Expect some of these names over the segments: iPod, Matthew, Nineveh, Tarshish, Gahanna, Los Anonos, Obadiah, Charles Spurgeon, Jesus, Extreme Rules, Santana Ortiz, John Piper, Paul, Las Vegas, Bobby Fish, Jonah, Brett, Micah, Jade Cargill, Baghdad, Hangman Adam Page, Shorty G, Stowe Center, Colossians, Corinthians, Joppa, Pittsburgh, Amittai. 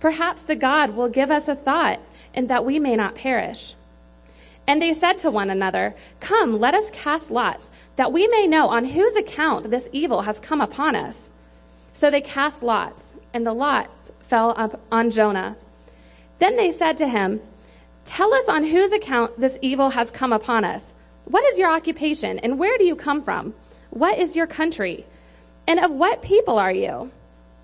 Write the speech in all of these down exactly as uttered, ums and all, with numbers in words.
Perhaps the God will give us a thought, and that we may not perish. And they said to one another, Come, let us cast lots, that we may know on whose account this evil has come upon us. So they cast lots, and the lot fell up on Jonah. Then they said to him, Tell us on whose account this evil has come upon us. What is your occupation, and where do you come from? What is your country? And of what people are you?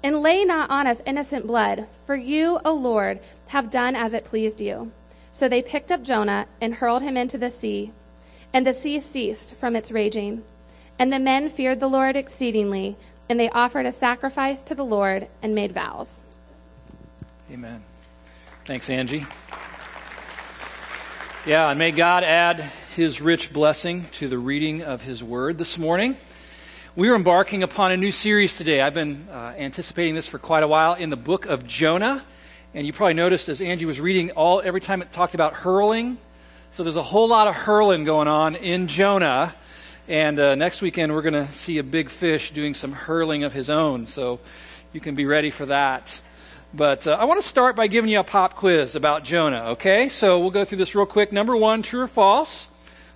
And lay not on us innocent blood, for you, O Lord, have done as it pleased you. So they picked up Jonah and hurled him into the sea, and the sea ceased from its raging. And the men feared the Lord exceedingly, and they offered a sacrifice to the Lord and made vows. Amen. Thanks, Angie. Yeah, and may God add his rich blessing to the reading of his word this morning. We are embarking upon a new series today. I've been uh, anticipating this for quite a while, in the book of Jonah. And you probably noticed as Angie was reading, all every time it talked about hurling. So there's a whole lot of hurling going on in Jonah. And uh, next weekend we're going to see a big fish doing some hurling of his own. So you can be ready for that. But uh, I want to start by giving you a pop quiz about Jonah, okay? So we'll go through this real quick. Number one, true or false?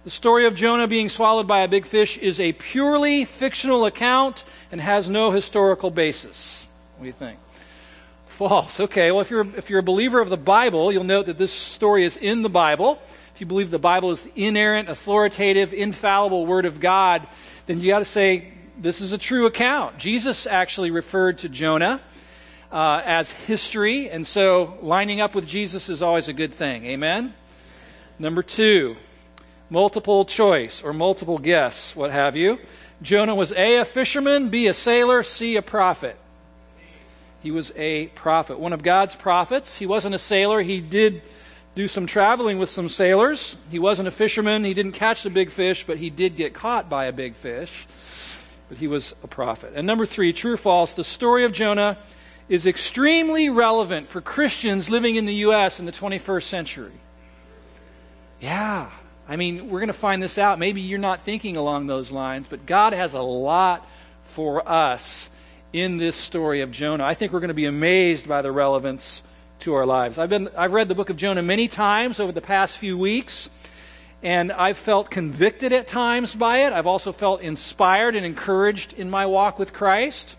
The story of Jonah being swallowed by a big fish is a purely fictional account and has no historical basis. What do you think? False. Okay, well, if you're if you're a believer of the Bible, you'll note that this story is in the Bible. If you believe the Bible is the inerrant, authoritative, infallible Word of God, then you got to say this is a true account. Jesus actually referred to Jonah uh, as history, and so lining up with Jesus is always a good thing. Amen? Number two. Multiple choice or multiple guess, what have you. Jonah was A, a fisherman, B, a sailor, C, a prophet. He was a prophet, one of God's prophets. He wasn't a sailor. He did do some traveling with some sailors. He wasn't a fisherman. He didn't catch the big fish, but he did get caught by a big fish. But he was a prophet. And number three, true or false, the story of Jonah is extremely relevant for Christians living in the U S in the twenty-first century. Yeah. I mean, we're going to find this out. Maybe you're not thinking along those lines, but God has a lot for us in this story of Jonah. I think we're going to be amazed by the relevance to our lives. I've been, I've read the book of Jonah many times over the past few weeks, and I've felt convicted at times by it. I've also felt inspired and encouraged in my walk with Christ.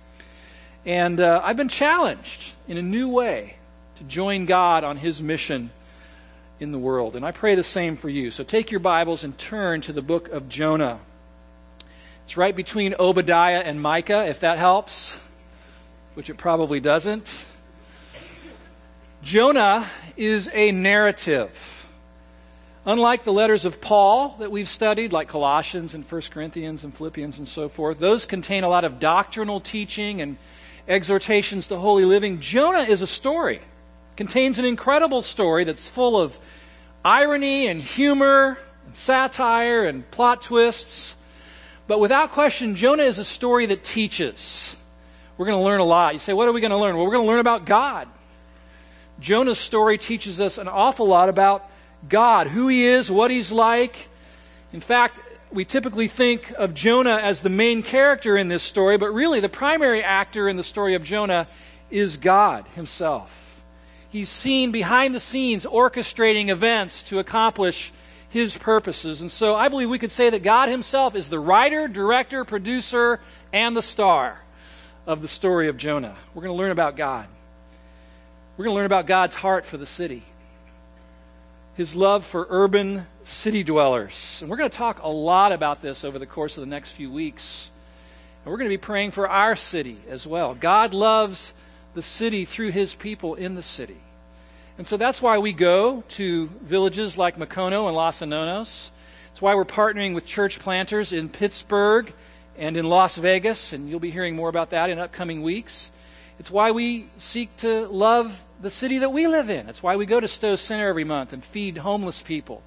And uh, I've been challenged in a new way to join God on his mission in the world. And I pray the same for you. So take your Bibles and turn to the book of Jonah. It's right between Obadiah and Micah, if that helps, which it probably doesn't. Jonah is a narrative. Unlike the letters of Paul that we've studied, like Colossians and First Corinthians and Philippians and so forth, those contain a lot of doctrinal teaching and exhortations to holy living. Jonah is a story. It contains an incredible story that's full of irony and humor and satire and plot twists. But without question, Jonah is a story that teaches. We're going to learn a lot. You say, what are we going to learn? Well, we're going to learn about God. Jonah's story teaches us an awful lot about God, who he is, what he's like. In fact, we typically think of Jonah as the main character in this story, but really the primary actor in the story of Jonah is God himself. He's seen behind the scenes orchestrating events to accomplish his purposes. And so I believe we could say that God himself is the writer, director, producer, and the star of the story of Jonah. We're going to learn about God. We're going to learn about God's heart for the city, his love for urban city dwellers. And we're going to talk a lot about this over the course of the next few weeks. And we're going to be praying for our city as well. God loves the city through his people in the city. And so that's why we go to villages like Makono and Los Anonos. It's why we're partnering with church planters in Pittsburgh and in Las Vegas, and you'll be hearing more about that in upcoming weeks. It's why we seek to love the city that we live in. It's why we go to Stowe Center every month and feed homeless people.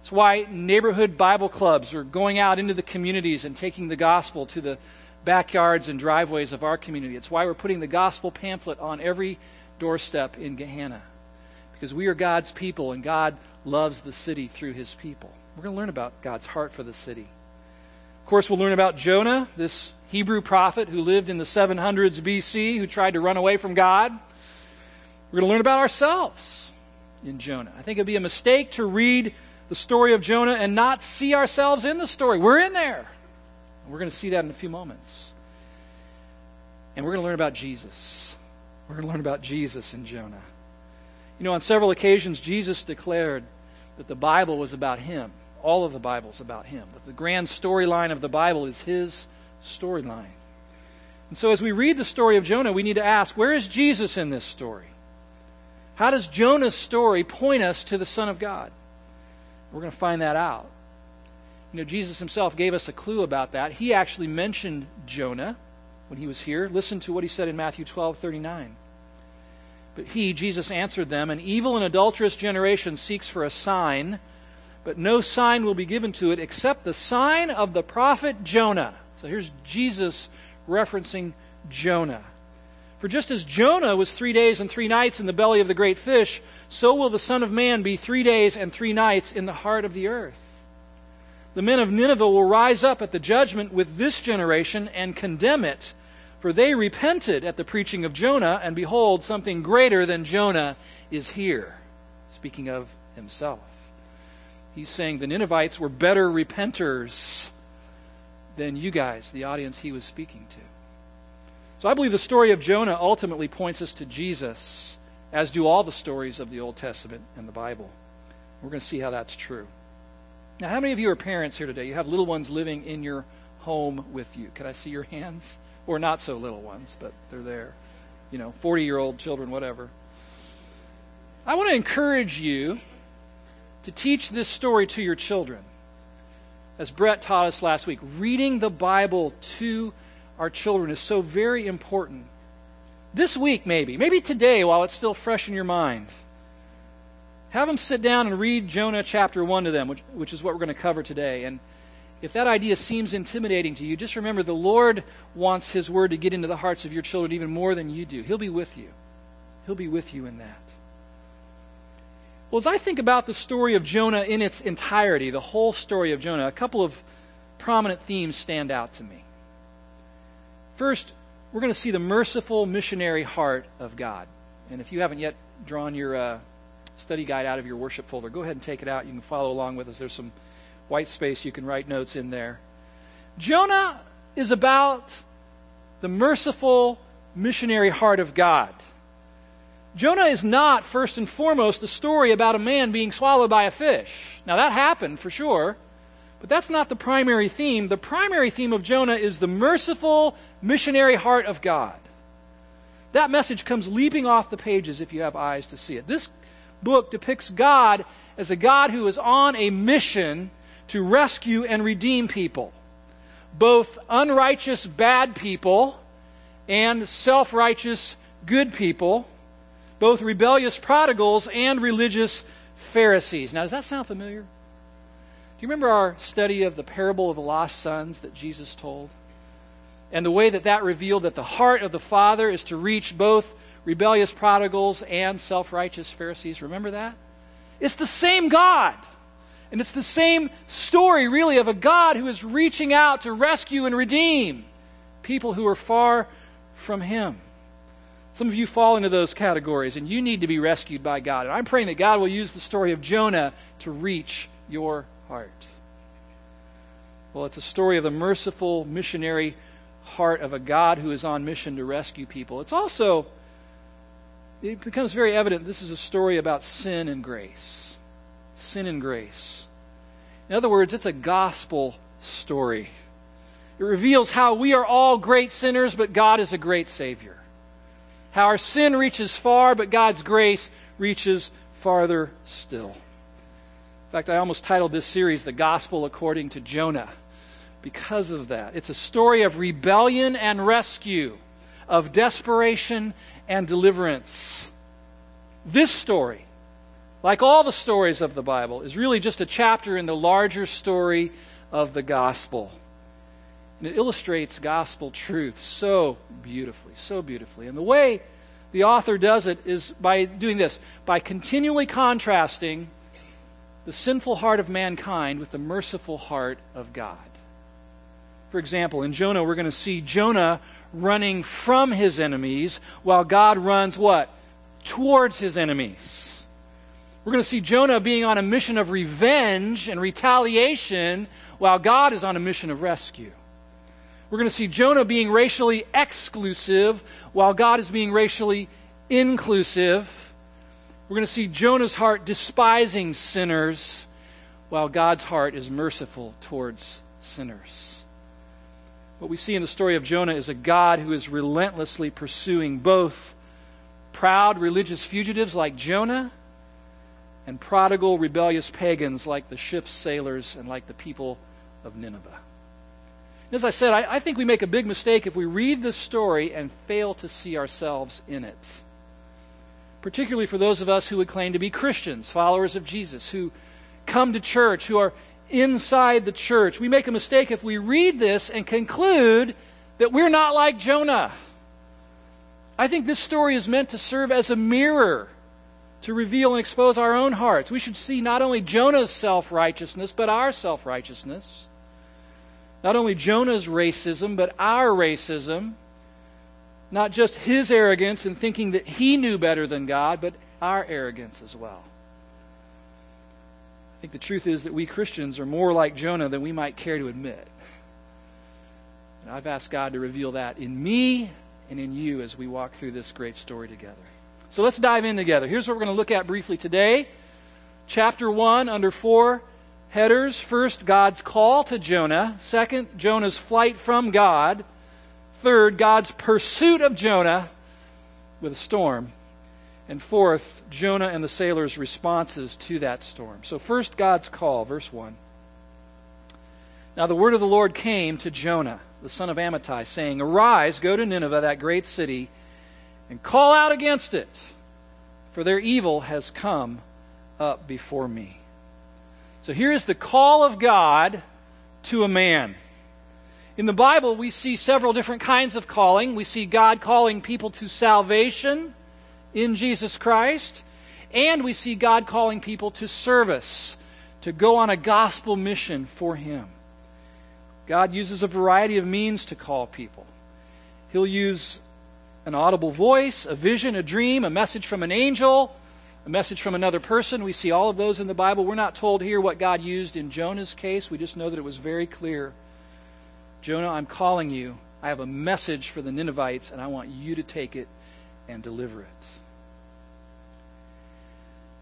It's why neighborhood Bible clubs are going out into the communities and taking the gospel to the backyards and driveways of our community. It's why we're putting the gospel pamphlet on every doorstep in Gahanna, because we are God's people and God loves the city through his people. We're going to learn about God's heart for the city. Of course, we'll learn about Jonah, this Hebrew prophet who lived in the seven hundreds B C, who tried to run away from God. We're going to learn about ourselves in Jonah. I think it would be a mistake to read the story of Jonah and not see ourselves in the story. We're in there. And we're going to see that in a few moments. And we're going to learn about Jesus. We're going to learn about Jesus in Jonah. You know, on several occasions, Jesus declared that the Bible was about him. All of the Bible's about him. That the grand storyline of the Bible is his storyline. And so as we read the story of Jonah, we need to ask, where is Jesus in this story? How does Jonah's story point us to the Son of God? We're going to find that out. You know, Jesus himself gave us a clue about that. He actually mentioned Jonah when he was here. Listen to what he said in Matthew twelve thirty-nine. But he, Jesus, answered them, an evil and adulterous generation seeks for a sign, but no sign will be given to it except the sign of the prophet Jonah. So here's Jesus referencing Jonah. For just as Jonah was three days and three nights in the belly of the great fish, so will the Son of Man be three days and three nights in the heart of the earth. The men of Nineveh will rise up at the judgment with this generation and condemn it, for they repented at the preaching of Jonah, and behold, something greater than Jonah is here. Speaking of himself. He's saying the Ninevites were better repenters than you guys, the audience he was speaking to. So I believe the story of Jonah ultimately points us to Jesus, as do all the stories of the Old Testament and the Bible. We're going to see how that's true. Now, how many of you are parents here today? You have little ones living in your home with you. Can I see your hands? Or not so little ones, but they're there. You know, forty-year-old children, whatever. I want to encourage you to teach this story to your children. As Brett taught us last week, reading the Bible to our children is so very important. This week, maybe, maybe today while it's still fresh in your mind, have them sit down and read Jonah chapter one to them, which, which is what we're going to cover today. And if that idea seems intimidating to you, just remember the Lord wants his word to get into the hearts of your children even more than you do. He'll be with you. He'll be with you in that. Well, as I think about the story of Jonah in its entirety, the whole story of Jonah, a couple of prominent themes stand out to me. First, we're going to see the merciful missionary heart of God. And if you haven't yet drawn your uh, study guide out of your worship folder, go ahead and take it out. You can follow along with us. There's some white space. You can write notes in there. Jonah is about the merciful missionary heart of God. Jonah is not, first and foremost, a story about a man being swallowed by a fish. Now, that happened for sure, but that's not the primary theme. The primary theme of Jonah is the merciful missionary heart of God. That message comes leaping off the pages if you have eyes to see it. This book depicts God as a God who is on a mission to rescue and redeem people, both unrighteous bad people and self-righteous good people, both rebellious prodigals and religious Pharisees. Now, does that sound familiar? Do you remember our study of the parable of the lost sons that Jesus told? And the way that that revealed that the heart of the Father is to reach both rebellious prodigals and self-righteous Pharisees. Remember that? It's the same God. And it's the same story, really, of a God who is reaching out to rescue and redeem people who are far from Him. Some of you fall into those categories, and you need to be rescued by God. And I'm praying that God will use the story of Jonah to reach your heart. Well, it's a story of the merciful missionary heart of a God who is on mission to rescue people. It's also, it becomes very evident this is a story about sin and grace. Sin and grace. In other words, it's a gospel story. It reveals how we are all great sinners, but God is a great Savior. How our sin reaches far, but God's grace reaches farther still. In fact, I almost titled this series, The Gospel According to Jonah, because of that. It's a story of rebellion and rescue, of desperation and deliverance. This story, like all the stories of the Bible, is really just a chapter in the larger story of the gospel. And it illustrates gospel truth so beautifully, so beautifully. And the way the author does it is by doing this, by continually contrasting the sinful heart of mankind with the merciful heart of God. For example, in Jonah, we're going to see Jonah running from his enemies while God runs what? Towards his enemies. We're going to see Jonah being on a mission of revenge and retaliation while God is on a mission of rescue. We're going to see Jonah being racially exclusive while God is being racially inclusive. We're going to see Jonah's heart despising sinners while God's heart is merciful towards sinners. What we see in the story of Jonah is a God who is relentlessly pursuing both proud religious fugitives like Jonah and prodigal rebellious pagans like the ship's sailors and like the people of Nineveh. And as I said, I, I think we make a big mistake if we read this story and fail to see ourselves in it. Particularly for those of us who would claim to be Christians, followers of Jesus, who come to church, who are inside the church. We make a mistake if we read this and conclude that we're not like Jonah. I think this story is meant to serve as a mirror to reveal and expose our own hearts. We should see not only Jonah's self-righteousness, but our self-righteousness. Not only Jonah's racism, but our racism. Not just his arrogance and thinking that he knew better than God, but our arrogance as well. I think the truth is that we Christians are more like Jonah than we might care to admit. And I've asked God to reveal that in me and in you as we walk through this great story together. So let's dive in together. Here's what we're going to look at briefly today. Chapter one, under four headers. First, God's call to Jonah. Second, Jonah's flight from God. Third, God's pursuit of Jonah with a storm. And fourth, Jonah and the sailors' responses to that storm. So first, God's call, verse one. Now the word of the Lord came to Jonah, the son of Amittai, saying, "Arise, go to Nineveh, that great city, and call out against it, for their evil has come up before me." So here is the call of God to a man. In the Bible, we see several different kinds of calling. We see God calling people to salvation in Jesus Christ, and we see God calling people to service, to go on a gospel mission for Him. God uses a variety of means to call people. He'll use an audible voice, a vision, a dream, a message from an angel, a message from another person. We see all of those in the Bible. We're not told here what God used in Jonah's case. We just know that it was very clear. Jonah, I'm calling you. I have a message for the Ninevites, and I want you to take it and deliver it.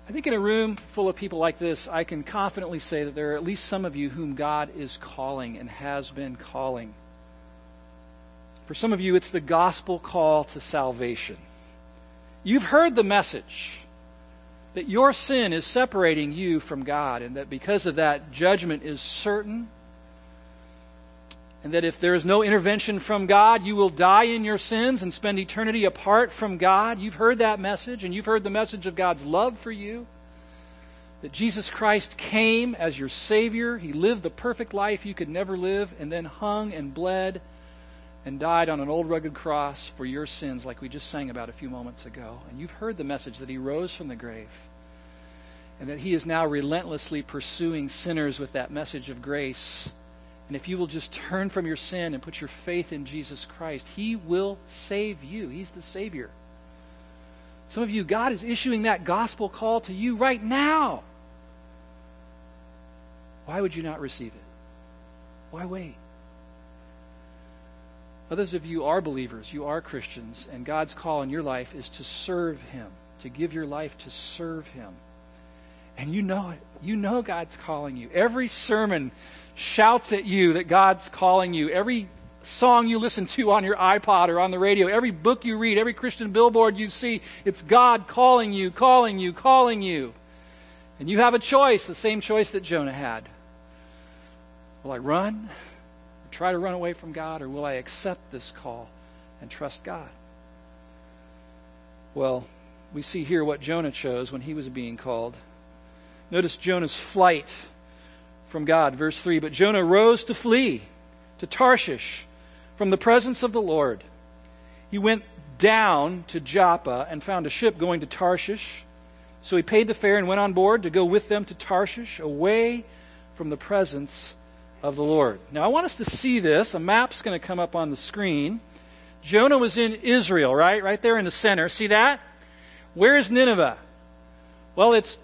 I think in a room full of people like this, I can confidently say that there are at least some of you whom God is calling and has been calling. For some of you, it's the gospel call to salvation. You've heard the message. that your sin is separating you from God, and that because of that, judgment is certain, and that if there is no intervention from God, you will die in your sins and spend eternity apart from God. You've heard that message, and you've heard the message of God's love for you, that Jesus Christ came as your Savior. He lived the perfect life you could never live, and then hung and bled and died on an old rugged cross for your sins, like we just sang about a few moments ago. And you've heard the message that He rose from the grave, and that He is now relentlessly pursuing sinners with that message of grace. And if you will just turn from your sin and put your faith in Jesus Christ, He will save you. He's the Savior. Some of you, God is issuing that gospel call to you right now. Why would you not receive it? Why wait? Others of you are believers, you are Christians, and God's call in your life is to serve Him, to give your life to serve Him. And you know it. You know God's calling you. Every sermon shouts at you that God's calling you. Every song you listen to on your iPod or on the radio, every book you read, every Christian billboard you see, it's God calling you, calling you, calling you. And you have a choice, the same choice that Jonah had. Will I run, or try to run away from God, or will I accept this call and trust God? Well, we see here what Jonah chose when he was being called. Notice Jonah's flight from God. Verse three, but Jonah rose to flee to Tarshish from the presence of the Lord. He went down to Joppa and found a ship going to Tarshish. So he paid the fare and went on board to go with them to Tarshish, away from the presence of the Lord. Now I want us to see this. A map's going to come up on the screen. Jonah was in Israel, right? Right there in the center. See that? Where is Nineveh? Well, it's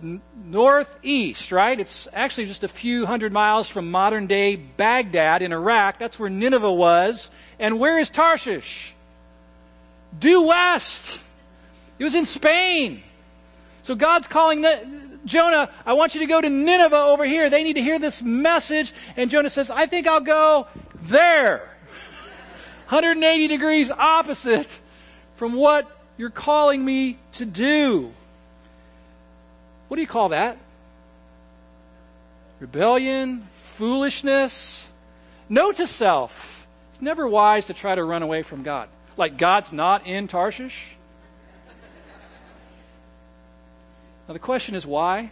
northeast, right? It's actually just a few hundred miles from modern-day Baghdad in Iraq. That's where Nineveh was. And where is Tarshish? Due west. It was in Spain. So God's calling the, Jonah, I want you to go to Nineveh over here. They need to hear this message. And Jonah says, I think I'll go there. one hundred eighty degrees opposite from what you're calling me to do. What do you call that? Rebellion, foolishness. Note to self. It's never wise to try to run away from God. Like God's not in Tarshish. Now the question is why?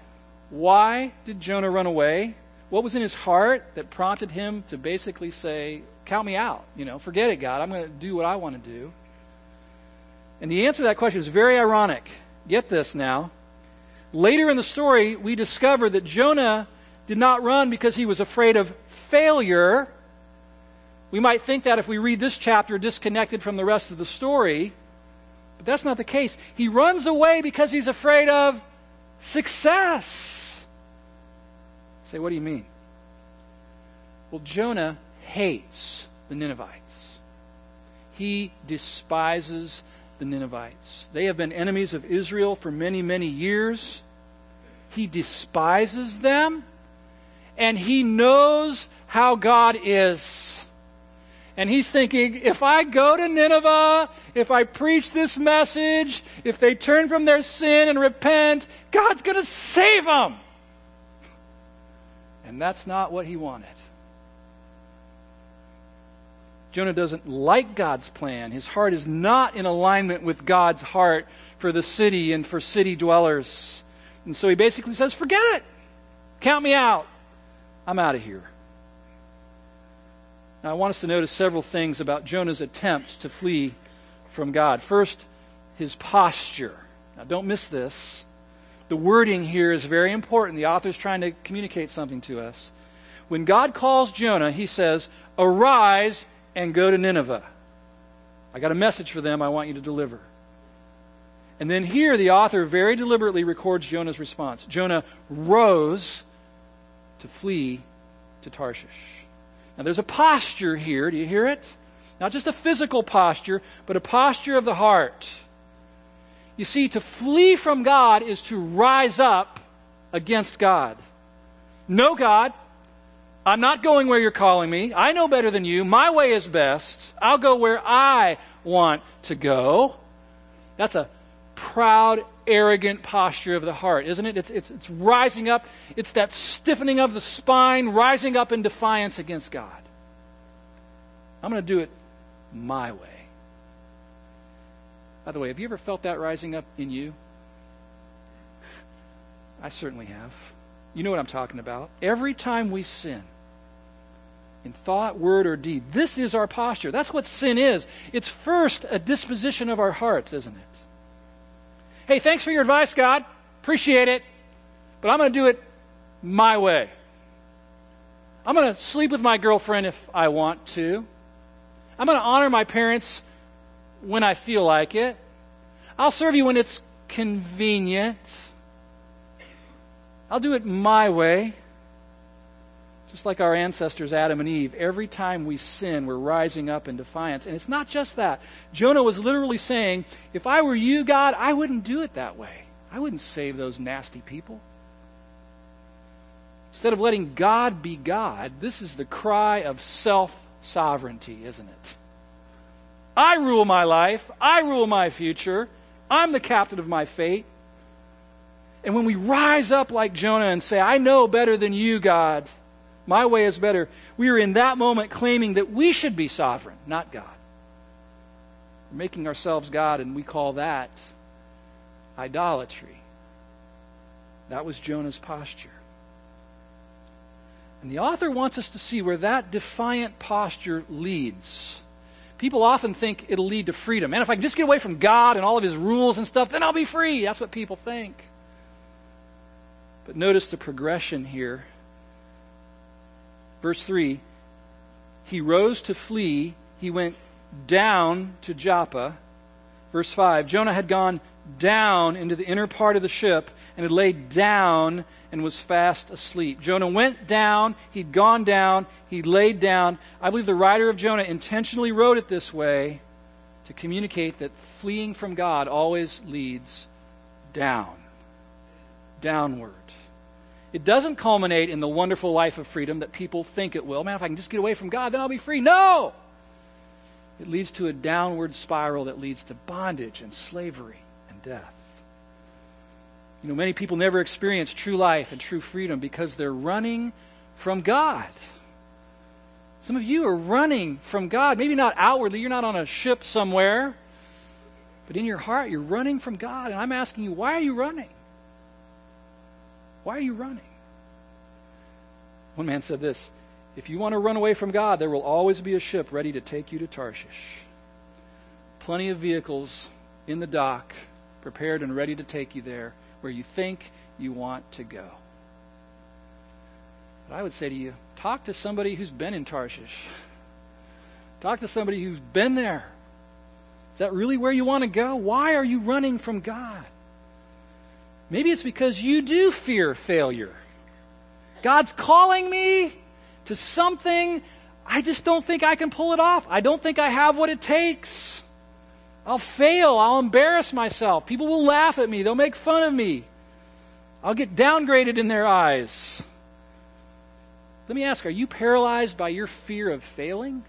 Why did Jonah run away? What was in his heart that prompted him to basically say, count me out, you know, forget it, God. I'm going to do what I want to do. And the answer to that question is very ironic. Get this now. Later in the story, we discover that Jonah did not run because he was afraid of failure. We might think that if we read this chapter disconnected from the rest of the story, but that's not the case. He runs away because he's afraid of success. Say, what do you mean? Well, Jonah hates the Ninevites. He despises the Ninevites. They have been enemies of Israel for many, many years. He despises them, and he knows how God is. And he's thinking, if I go to Nineveh, if I preach this message, if they turn from their sin and repent, God's going to save them. And that's not what he wanted. Jonah doesn't like God's plan. His heart is not in alignment with God's heart for the city and for city dwellers. And so he basically says, forget it. Count me out. I'm out of here. Now I want us to notice several things about Jonah's attempt to flee from God. First, his posture. Now don't miss this. The wording here is very important. The author's trying to communicate something to us. When God calls Jonah, he says, arise and go to Nineveh. I got a message for them I want you to deliver. And then here the author very deliberately records Jonah's response. Jonah rose to flee to Tarshish. Now there's a posture here. Do you hear it? Not just a physical posture, but a posture of the heart. You see, to flee from God is to rise up against God. No, God, I'm not going where you're calling me. I know better than you. My way is best. I'll go where I want to go. That's a proud, arrogant posture of the heart, isn't it? It's, it's, it's rising up. It's that stiffening of the spine, rising up in defiance against God. I'm going to do it my way. By the way, have you ever felt that rising up in you? I certainly have. You know what I'm talking about. Every time we sin, in thought, word, or deed, this is our posture. That's what sin is. It's first a disposition of our hearts, isn't it? Hey, thanks for your advice, God. Appreciate it. But I'm going to do it my way. I'm going to sleep with my girlfriend if I want to. I'm going to honor my parents when I feel like it. I'll serve you when it's convenient. I'll do it my way. Just like our ancestors, Adam and Eve, every time we sin, we're rising up in defiance. And it's not just that. Jonah was literally saying, if I were you, God, I wouldn't do it that way. I wouldn't save those nasty people. Instead of letting God be God, this is the cry of self-sovereignty, isn't it? I rule my life. I rule my future. I'm the captain of my fate. And when we rise up like Jonah and say, I know better than you, God, my way is better, we are in that moment claiming that we should be sovereign, not God. We're making ourselves God, and we call that idolatry. That was Jonah's posture. And the author wants us to see where that defiant posture leads. People often think it'll lead to freedom. Man, if I can just get away from God and all of his rules and stuff, then I'll be free. That's what people think. But notice the progression here. Verse three, he rose to flee. He went down to Joppa. Verse five, Jonah had gone down into the inner part of the ship and had laid down and was fast asleep. Jonah went down. He'd gone down. He laid down. I believe the writer of Jonah intentionally wrote it this way to communicate that fleeing from God always leads down, downward. It doesn't culminate in the wonderful life of freedom that people think it will. Man, if I can just get away from God, then I'll be free. No! It leads to a downward spiral that leads to bondage and slavery and death. You know, many people never experience true life and true freedom because they're running from God. Some of you are running from God. Maybe not outwardly. You're not on a ship somewhere. But in your heart, you're running from God. And I'm asking you, why are you running? Why are you running? One man said this, if you want to run away from God, there will always be a ship ready to take you to Tarshish. Plenty of vehicles in the dock, prepared and ready to take you there, where you think you want to go. But I would say to you, talk to somebody who's been in Tarshish. Talk to somebody who's been there. Is that really where you want to go? Why are you running from God? Maybe it's because you do fear failure. God's calling me to something. I just don't think I can pull it off. I don't think I have what it takes. I'll fail. I'll embarrass myself. People will laugh at me. They'll make fun of me. I'll get downgraded in their eyes. Let me ask, are you paralyzed by your fear of failing?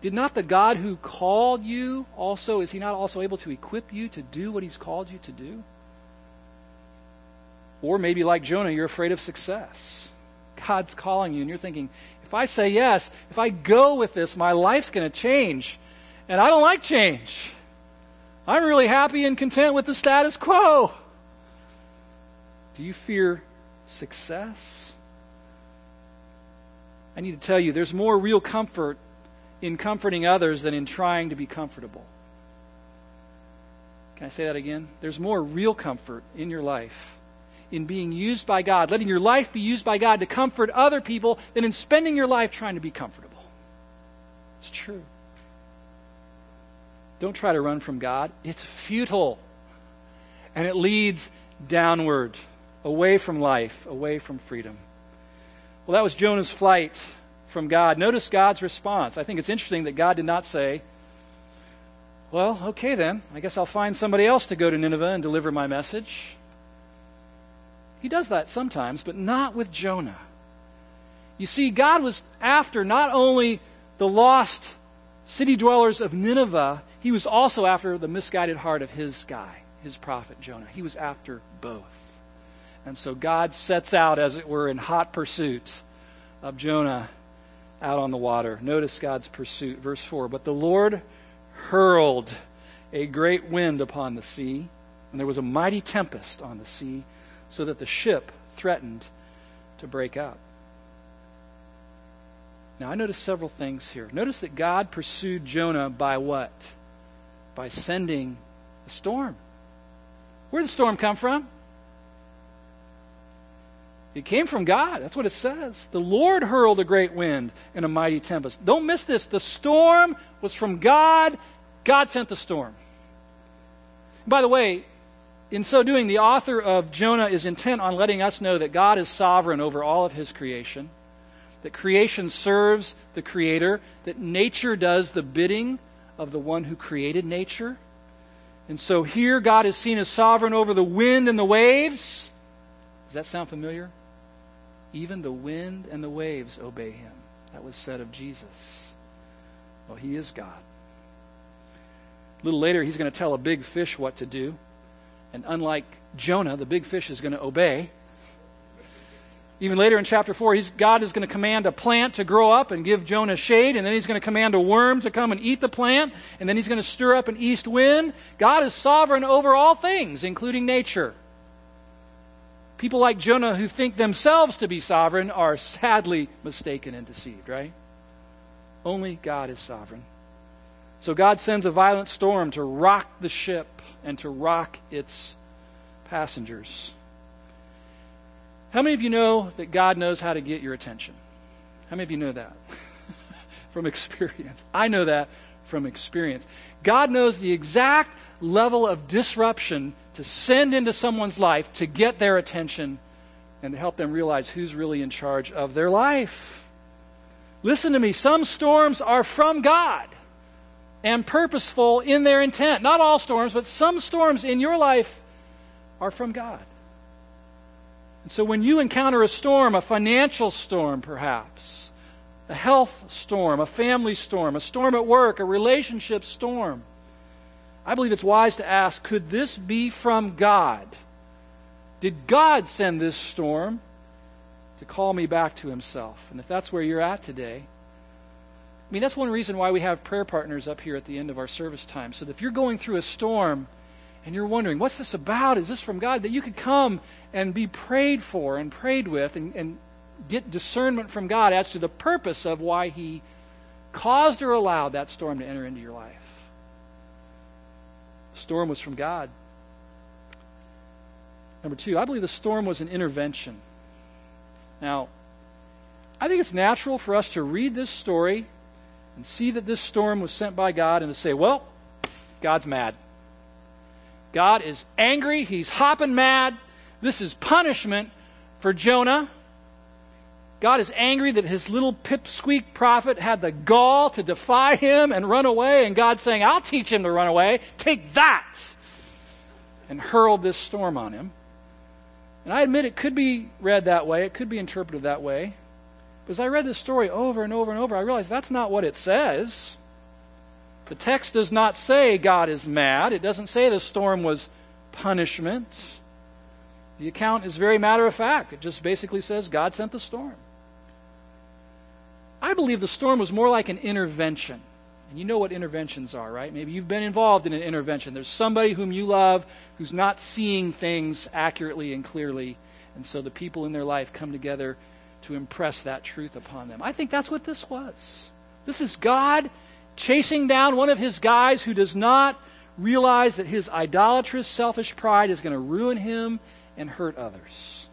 Did not the God who called you also, is he not also able to equip you to do what he's called you to do? Or maybe like Jonah, you're afraid of success. God's calling you and you're thinking, if I say yes, if I go with this, my life's going to change. And I don't like change. I'm really happy and content with the status quo. Do you fear success? I need to tell you, there's more real comfort in comforting others than in trying to be comfortable. Can I say that again? There's more real comfort in your life in being used by God, letting your life be used by God to comfort other people than in spending your life trying to be comfortable. It's true. Don't try to run from God. It's futile. And it leads downward, away from life, away from freedom. Well, that was Jonah's flight from God. Notice God's response. I think it's interesting that God did not say, well, okay then, I guess I'll find somebody else to go to Nineveh and deliver my message. He does that sometimes, but not with Jonah. You see, God was after not only the lost city dwellers of Nineveh, he was also after the misguided heart of his guy, his prophet Jonah. He was after both. And so God sets out, as it were, in hot pursuit of Jonah out on the water. Notice God's pursuit. Verse four, but the Lord hurled a great wind upon the sea, and there was a mighty tempest on the sea, so that the ship threatened to break up. Now I notice several things here. Notice that God pursued Jonah by what? By sending a storm. Where did the storm come from? It came from God. That's what it says. The Lord hurled a great wind and a mighty tempest. Don't miss this. The storm was from God. God sent the storm. By the way, in so doing, the author of Jonah is intent on letting us know that God is sovereign over all of his creation, that creation serves the Creator, that nature does the bidding of the one who created nature. And so here God is seen as sovereign over the wind and the waves. Does that sound familiar? Even the wind and the waves obey him. That was said of Jesus. Well, he is God. A little later, he's going to tell a big fish what to do. And unlike Jonah, the big fish is going to obey. Even later in chapter four, he's, God is going to command a plant to grow up and give Jonah shade, and then he's going to command a worm to come and eat the plant, and then he's going to stir up an east wind. God is sovereign over all things, including nature. People like Jonah who think themselves to be sovereign are sadly mistaken and deceived, right? Only God is sovereign. So God sends a violent storm to rock the ship and to rock its passengers. How many of you know that God knows how to get your attention? How many of you know that from experience? I know that from experience. God knows the exact level of disruption to send into someone's life to get their attention and to help them realize who's really in charge of their life. Listen to me. Some storms are from God and purposeful in their intent. Not all storms, but some storms in your life are from God. And so when you encounter a storm, a financial storm perhaps, a health storm, a family storm, a storm at work, a relationship storm, I believe it's wise to ask, could this be from God? Did God send this storm to call me back to himself? And if that's where you're at today, I mean, that's one reason why we have prayer partners up here at the end of our service time, so that if you're going through a storm, and you're wondering, what's this about? Is this from God? That you could come and be prayed for and prayed with and, and get discernment from God as to the purpose of why he caused or allowed that storm to enter into your life. The storm was from God. Number two, I believe the storm was an intervention. Now, I think it's natural for us to read this story and see that this storm was sent by God and to say, well, God's mad. God is angry. He's hopping mad. This is punishment for Jonah. God is angry that his little pipsqueak prophet had the gall to defy him and run away. And God's saying, I'll teach him to run away. Take that. And hurled this storm on him. And I admit it could be read that way. It could be interpreted that way. But as I read this story over and over and over, I realized that's not what it says. The text does not say God is mad. It doesn't say the storm was punishment. The account is very matter of fact. It just basically says God sent the storm. I believe the storm was more like an intervention. And you know what interventions are, right? Maybe you've been involved in an intervention. There's somebody whom you love who's not seeing things accurately and clearly. And so the people in their life come together to impress that truth upon them. I think that's what this was. This is God chasing down one of his guys who does not realize that his idolatrous, selfish pride is going to ruin him and hurt others.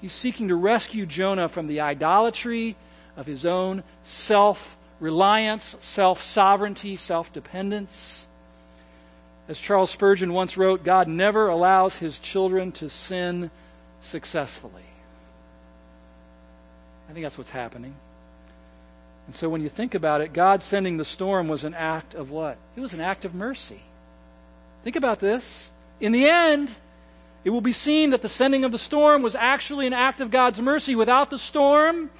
He's seeking to rescue Jonah from the idolatry of his own self-reliance, self-sovereignty, self-dependence. As Charles Spurgeon once wrote, God never allows his children to sin successfully. I think that's what's happening. And so when you think about it, God sending the storm was an act of what? It was an act of mercy. Think about this. In the end, it will be seen that the sending of the storm was actually an act of God's mercy. Without the storm,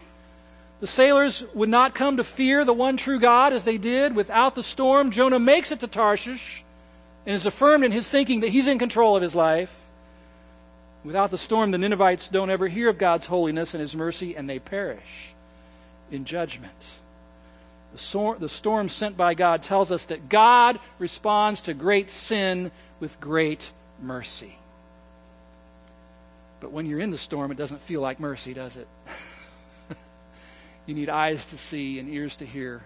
The sailors would not come to fear the one true God as they did without the storm. Jonah makes it to Tarshish and is affirmed in his thinking that he's in control of his life. Without the storm, the Ninevites don't ever hear of God's holiness and his mercy, and they perish in judgment. The, sor- the storm sent by God tells us that God responds to great sin with great mercy. But when you're in the storm, it doesn't feel like mercy, does it? You need eyes to see and ears to hear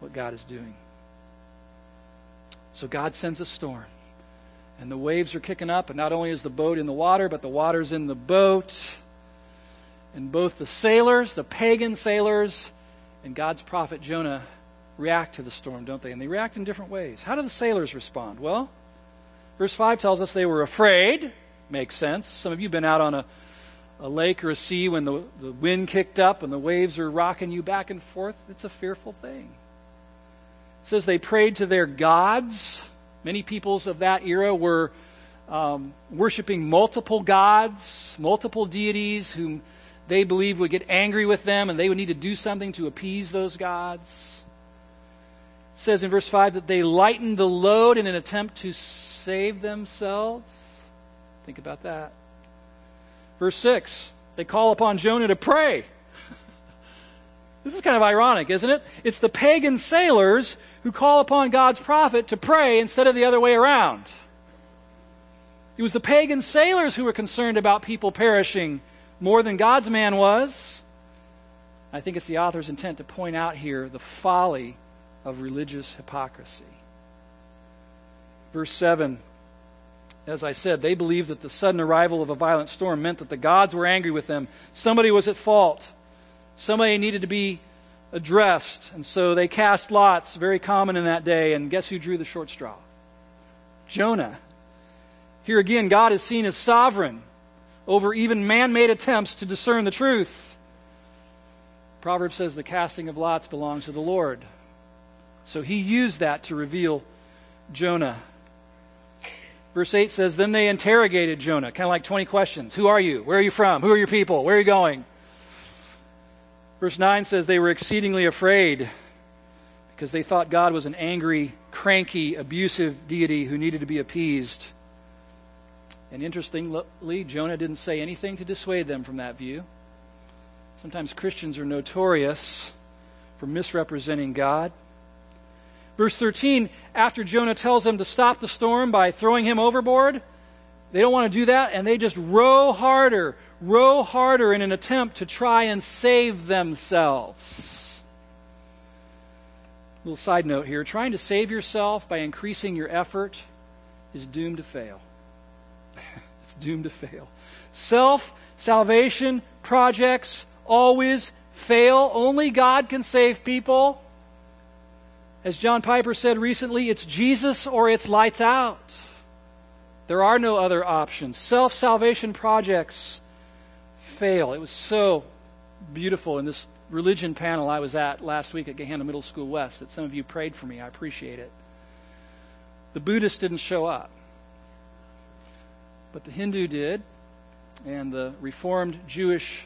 what God is doing. So God sends a storm, and the waves are kicking up, and not only is the boat in the water, but the water's in the boat. And both the sailors, the pagan sailors, and God's prophet Jonah react to the storm, don't they? And they react in different ways. How do the sailors respond? Well, verse five tells us they were afraid. Makes sense. Some of you have been out on a A lake or a sea when the, the wind kicked up and the waves are rocking you back and forth. It's a fearful thing. It says they prayed to their gods. Many peoples of that era were um, worshiping multiple gods, multiple deities whom they believed would get angry with them, and they would need to do something to appease those gods. It says in verse five that they lightened the load in an attempt to save themselves. Think about that. Verse six, they call upon Jonah to pray. This is kind of ironic, isn't it? It's the pagan sailors who call upon God's prophet to pray instead of the other way around. It was the pagan sailors who were concerned about people perishing more than God's man was. I think it's the author's intent to point out here the folly of religious hypocrisy. Verse seven, as I said, they believed that the sudden arrival of a violent storm meant that the gods were angry with them. Somebody was at fault. Somebody needed to be addressed. And so they cast lots, very common in that day. And guess who drew the short straw? Jonah. Here again, God is seen as sovereign over even man-made attempts to discern the truth. Proverbs says the casting of lots belongs to the Lord. So he used that to reveal Jonah. Verse eight says, then they interrogated Jonah, kind of like twenty questions. Who are you? Where are you from? Who are your people? Where are you going? Verse nine says they were exceedingly afraid because they thought God was an angry, cranky, abusive deity who needed to be appeased. And interestingly, Jonah didn't say anything to dissuade them from that view. Sometimes Christians are notorious for misrepresenting God. Verse thirteen, after Jonah tells them to stop the storm by throwing him overboard, they don't want to do that, and they just row harder, row harder in an attempt to try and save themselves. A little side note here, trying to save yourself by increasing your effort is doomed to fail. It's doomed to fail. Self-salvation projects always fail. Only God can save people. As John Piper said recently, it's Jesus or it's lights out. There are no other options. Self-salvation projects fail. It was so beautiful in this religion panel I was at last week at Gahanna Middle School West that some of you prayed for me. I appreciate it. The Buddhist didn't show up, but the Hindu did, and the Reformed Jewish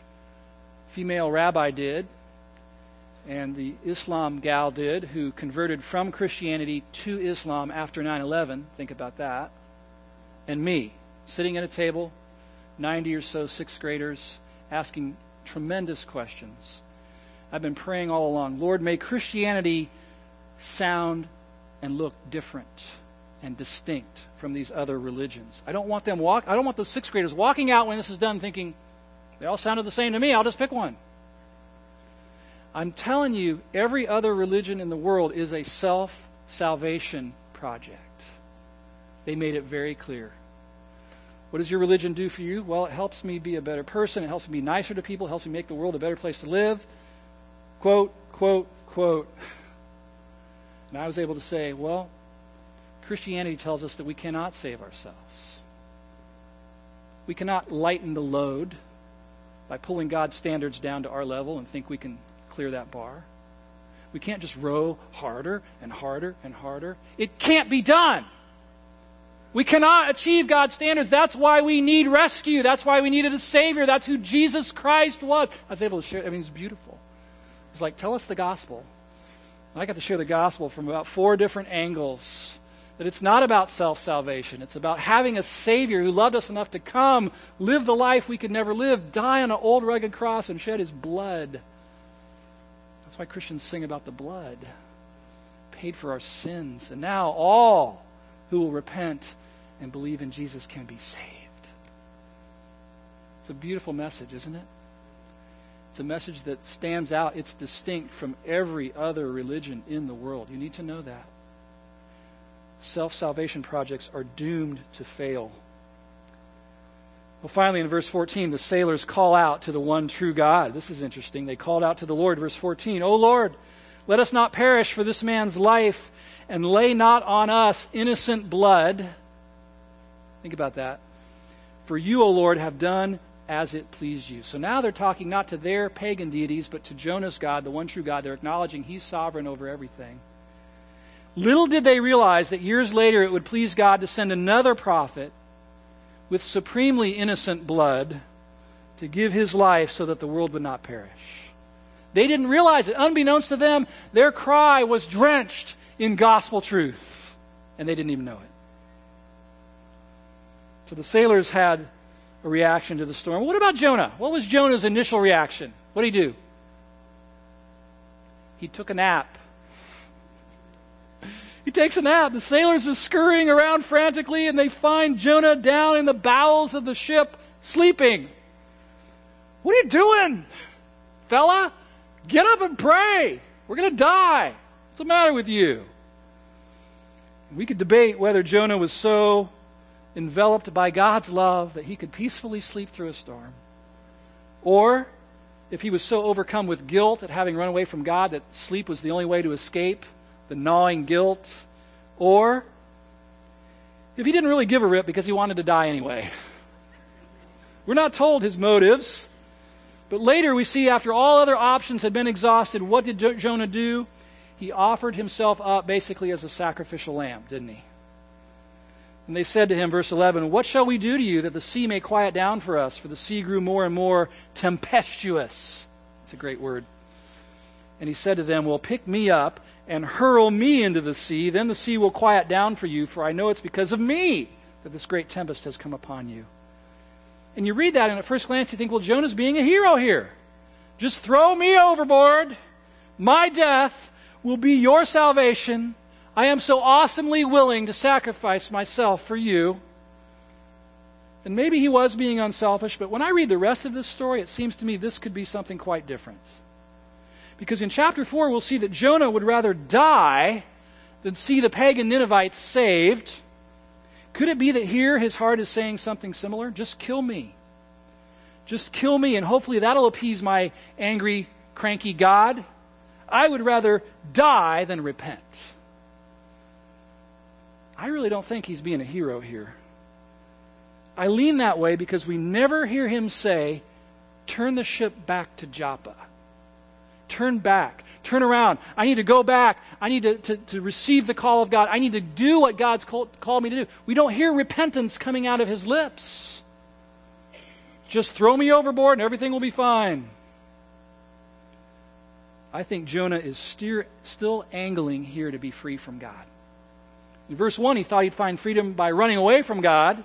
female rabbi did. And the Islam gal did, who converted from Christianity to Islam after nine eleven. Think about that. And me, sitting at a table, ninety or so sixth graders, asking tremendous questions. I've been praying all along, Lord, may Christianity sound and look different and distinct from these other religions. I don't want them walk. I don't want those sixth graders walking out when this is done thinking, they all sounded the same to me, I'll just pick one. I'm telling you, every other religion in the world is a self-salvation project. They made it very clear. What does your religion do for you? Well, it helps me be a better person. It helps me be nicer to people. It helps me make the world a better place to live. Quote, quote, quote. And I was able to say, well, Christianity tells us that we cannot save ourselves. We cannot lighten the load by pulling God's standards down to our level and think we can clear that bar. We can't just row harder and harder and harder. It can't be done. We cannot achieve God's standards. That's why we need rescue. That's why we needed a Savior. That's who Jesus Christ was. I was able to share. I mean, it's beautiful. He's like, tell us the gospel. And I got to share the gospel from about four different angles. That it's not about self-salvation. It's about having a Savior who loved us enough to come, live the life we could never live, die on an old rugged cross, and shed his blood. That's why Christians sing about the blood. Paid for our sins. And now all who will repent and believe in Jesus can be saved. It's a beautiful message, isn't it? It's a message that stands out. It's distinct from every other religion in the world. You need to know that. Self-salvation projects are doomed to fail. Well, finally, in verse fourteen, the sailors call out to the one true God. This is interesting. They called out to the Lord. Verse fourteen, O Lord, let us not perish for this man's life, and lay not on us innocent blood. Think about that. For you, O Lord, have done as it pleased you. So now they're talking not to their pagan deities, but to Jonah's God, the one true God. They're acknowledging he's sovereign over everything. Little did they realize that years later it would please God to send another prophet with supremely innocent blood to give his life so that the world would not perish. They didn't realize it. Unbeknownst to them, their cry was drenched in gospel truth, and they didn't even know it. So the sailors had a reaction to the storm. What about Jonah? What was Jonah's initial reaction? What did he do? He took a nap. He takes a nap. The sailors are scurrying around frantically, and they find Jonah down in the bowels of the ship, sleeping. What are you doing, fella? Get up and pray. We're going to die. What's the matter with you? We could debate whether Jonah was so enveloped by God's love that he could peacefully sleep through a storm, or if he was so overcome with guilt at having run away from God that sleep was the only way to escape the gnawing guilt, or if he didn't really give a rip because he wanted to die anyway. We're not told his motives, but later we see after all other options had been exhausted, what did Jo- Jonah do? He offered himself up basically as a sacrificial lamb, didn't he? And they said to him, verse eleven, what shall we do to you that the sea may quiet down for us? For the sea grew more and more tempestuous. That's a great word. And he said to them, well, pick me up and hurl me into the sea. Then the sea will quiet down for you, for I know it's because of me that this great tempest has come upon you. And you read that, and at first glance you think, well, Jonah's being a hero here. Just throw me overboard. My death will be your salvation. I am so awesomely willing to sacrifice myself for you. And maybe he was being unselfish, but when I read the rest of this story, it seems to me this could be something quite different. Because in chapter four, we'll see that Jonah would rather die than see the pagan Ninevites saved. Could it be that here his heart is saying something similar? Just kill me. Just kill me, and hopefully that'll appease my angry, cranky God. I would rather die than repent. I really don't think he's being a hero here. I lean that way because we never hear him say, turn the ship back to Joppa. Turn back. Turn around. I need to go back. I need to, to, to receive the call of God. I need to do what God's called, called me to do. We don't hear repentance coming out of his lips. Just throw me overboard and everything will be fine. I think Jonah is steer, still angling here to be free from God. In verse one, he thought he'd find freedom by running away from God.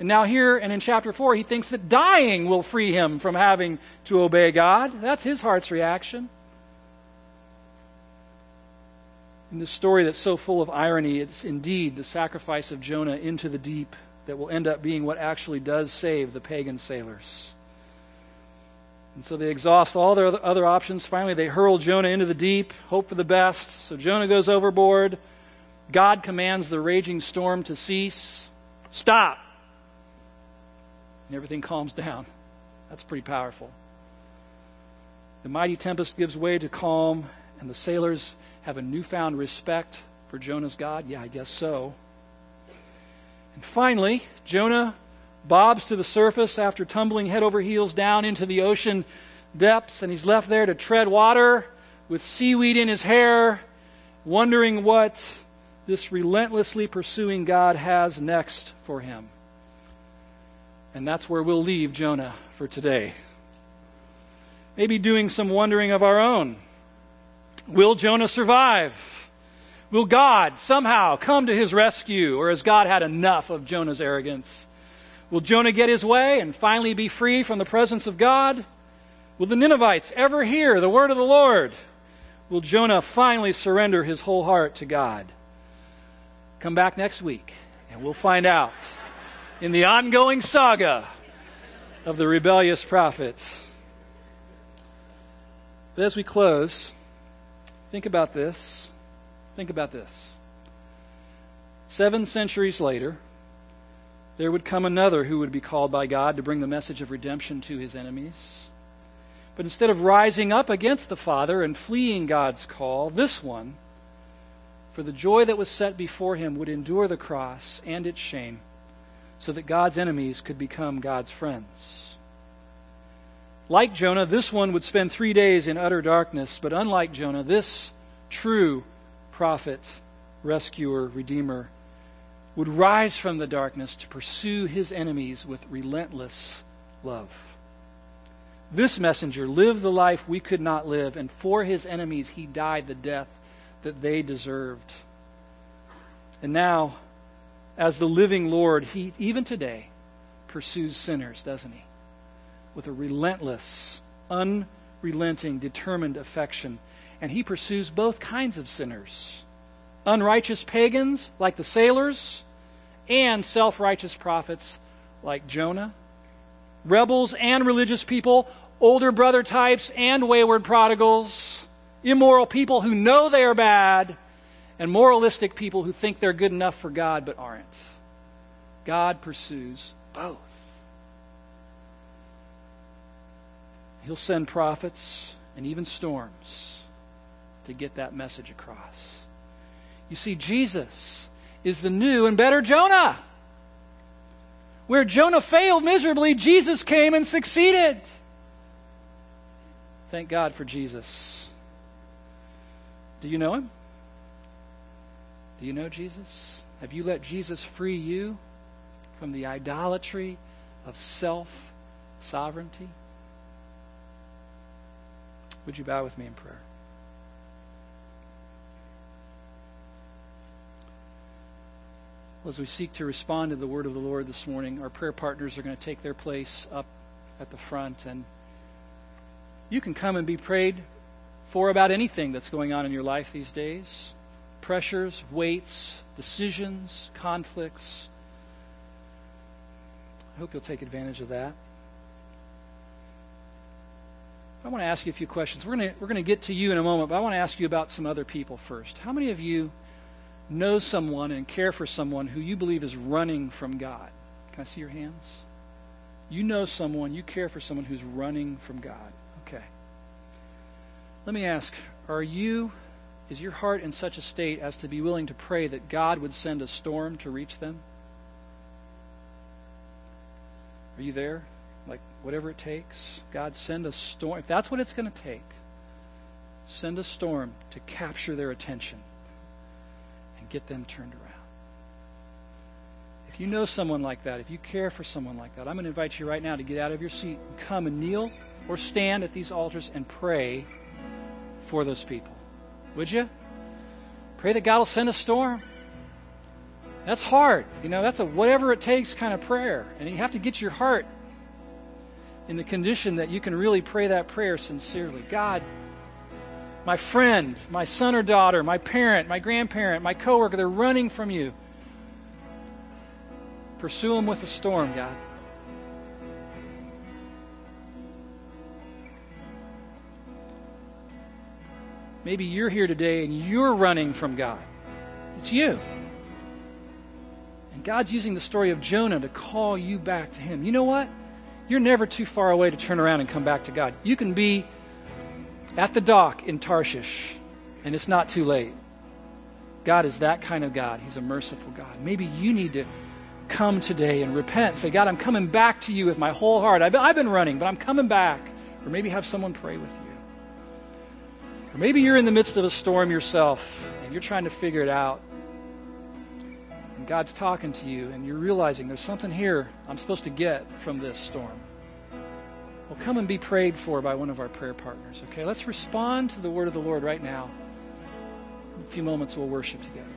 And now here and in chapter four, he thinks that dying will free him from having to obey God. That's his heart's reaction. In this story that's so full of irony, it's indeed the sacrifice of Jonah into the deep that will end up being what actually does save the pagan sailors. And so they exhaust all their other options. Finally, they hurl Jonah into the deep, hope for the best. So Jonah goes overboard. God commands the raging storm to cease. Stop! And everything calms down. That's pretty powerful. The mighty tempest gives way to calm, and the sailors have a newfound respect for Jonah's God? Yeah, I guess so. And finally, Jonah bobs to the surface after tumbling head over heels down into the ocean depths, and he's left there to tread water with seaweed in his hair, wondering what this relentlessly pursuing God has next for him. And that's where we'll leave Jonah for today. Maybe doing some wondering of our own. Will Jonah survive? Will God somehow come to his rescue? Or has God had enough of Jonah's arrogance? Will Jonah get his way and finally be free from the presence of God? Will the Ninevites ever hear the word of the Lord? Will Jonah finally surrender his whole heart to God? Come back next week and we'll find out in the ongoing saga of the rebellious prophets. But as we close, think about this. Think about this. Seven centuries later, there would come another who would be called by God to bring the message of redemption to his enemies. But instead of rising up against the Father and fleeing God's call, this one, for the joy that was set before him, would endure the cross and its shame, so that God's enemies could become God's friends. Like Jonah, this one would spend three days in utter darkness, but unlike Jonah, this true prophet, rescuer, redeemer, would rise from the darkness to pursue his enemies with relentless love. This messenger lived the life we could not live, and for his enemies he died the death that they deserved. And now, as the living Lord, he, even today, pursues sinners, doesn't he? With a relentless, unrelenting, determined affection. And he pursues both kinds of sinners. Unrighteous pagans, like the sailors, and self-righteous prophets, like Jonah. Rebels and religious people, older brother types and wayward prodigals. Immoral people who know they are bad, and moralistic people who think they're good enough for God but aren't. God pursues both. He'll send prophets and even storms to get that message across. You see, Jesus is the new and better Jonah. Where Jonah failed miserably, Jesus came and succeeded. Thank God for Jesus. Do you know him? Do you know Jesus? Have you let Jesus free you from the idolatry of self-sovereignty? Would you bow with me in prayer? Well, as we seek to respond to the word of the Lord this morning, our prayer partners are going to take their place up at the front, and you can come and be prayed for about anything that's going on in your life these days. Pressures, weights, decisions, conflicts. I hope you'll take advantage of that. I want to ask you a few questions. We're going to, we're going to get to you in a moment, but I want to ask you about some other people first. How many of you know someone and care for someone who you believe is running from God? Can I see your hands? You know someone, you care for someone who's running from God. Okay. Let me ask, are you... Is your heart in such a state as to be willing to pray that God would send a storm to reach them? Are you there? Like, whatever it takes, God, send a storm. If that's what it's going to take, send a storm to capture their attention and get them turned around. If you know someone like that, if you care for someone like that, I'm going to invite you right now to get out of your seat and come and kneel or stand at these altars and pray for those people. Would you? Pray that God will send a storm. That's hard. You know, that's a whatever it takes kind of prayer. And you have to get your heart in the condition that you can really pray that prayer sincerely. God, my friend, my son or daughter, my parent, my grandparent, my coworker, they're running from you. Pursue them with a storm, God. Maybe you're here today and you're running from God. It's you. And God's using the story of Jonah to call you back to him. You know what? You're never too far away to turn around and come back to God. You can be at the dock in Tarshish, and it's not too late. God is that kind of God. He's a merciful God. Maybe you need to come today and repent. Say, God, I'm coming back to you with my whole heart. I've been running, but I'm coming back. Or maybe have someone pray with you. Or maybe you're in the midst of a storm yourself and you're trying to figure it out. And God's talking to you and you're realizing there's something here I'm supposed to get from this storm. will come and be prayed for by one of our prayer partners. Okay, let's respond to the word of the Lord right now. In a few moments, we'll worship together.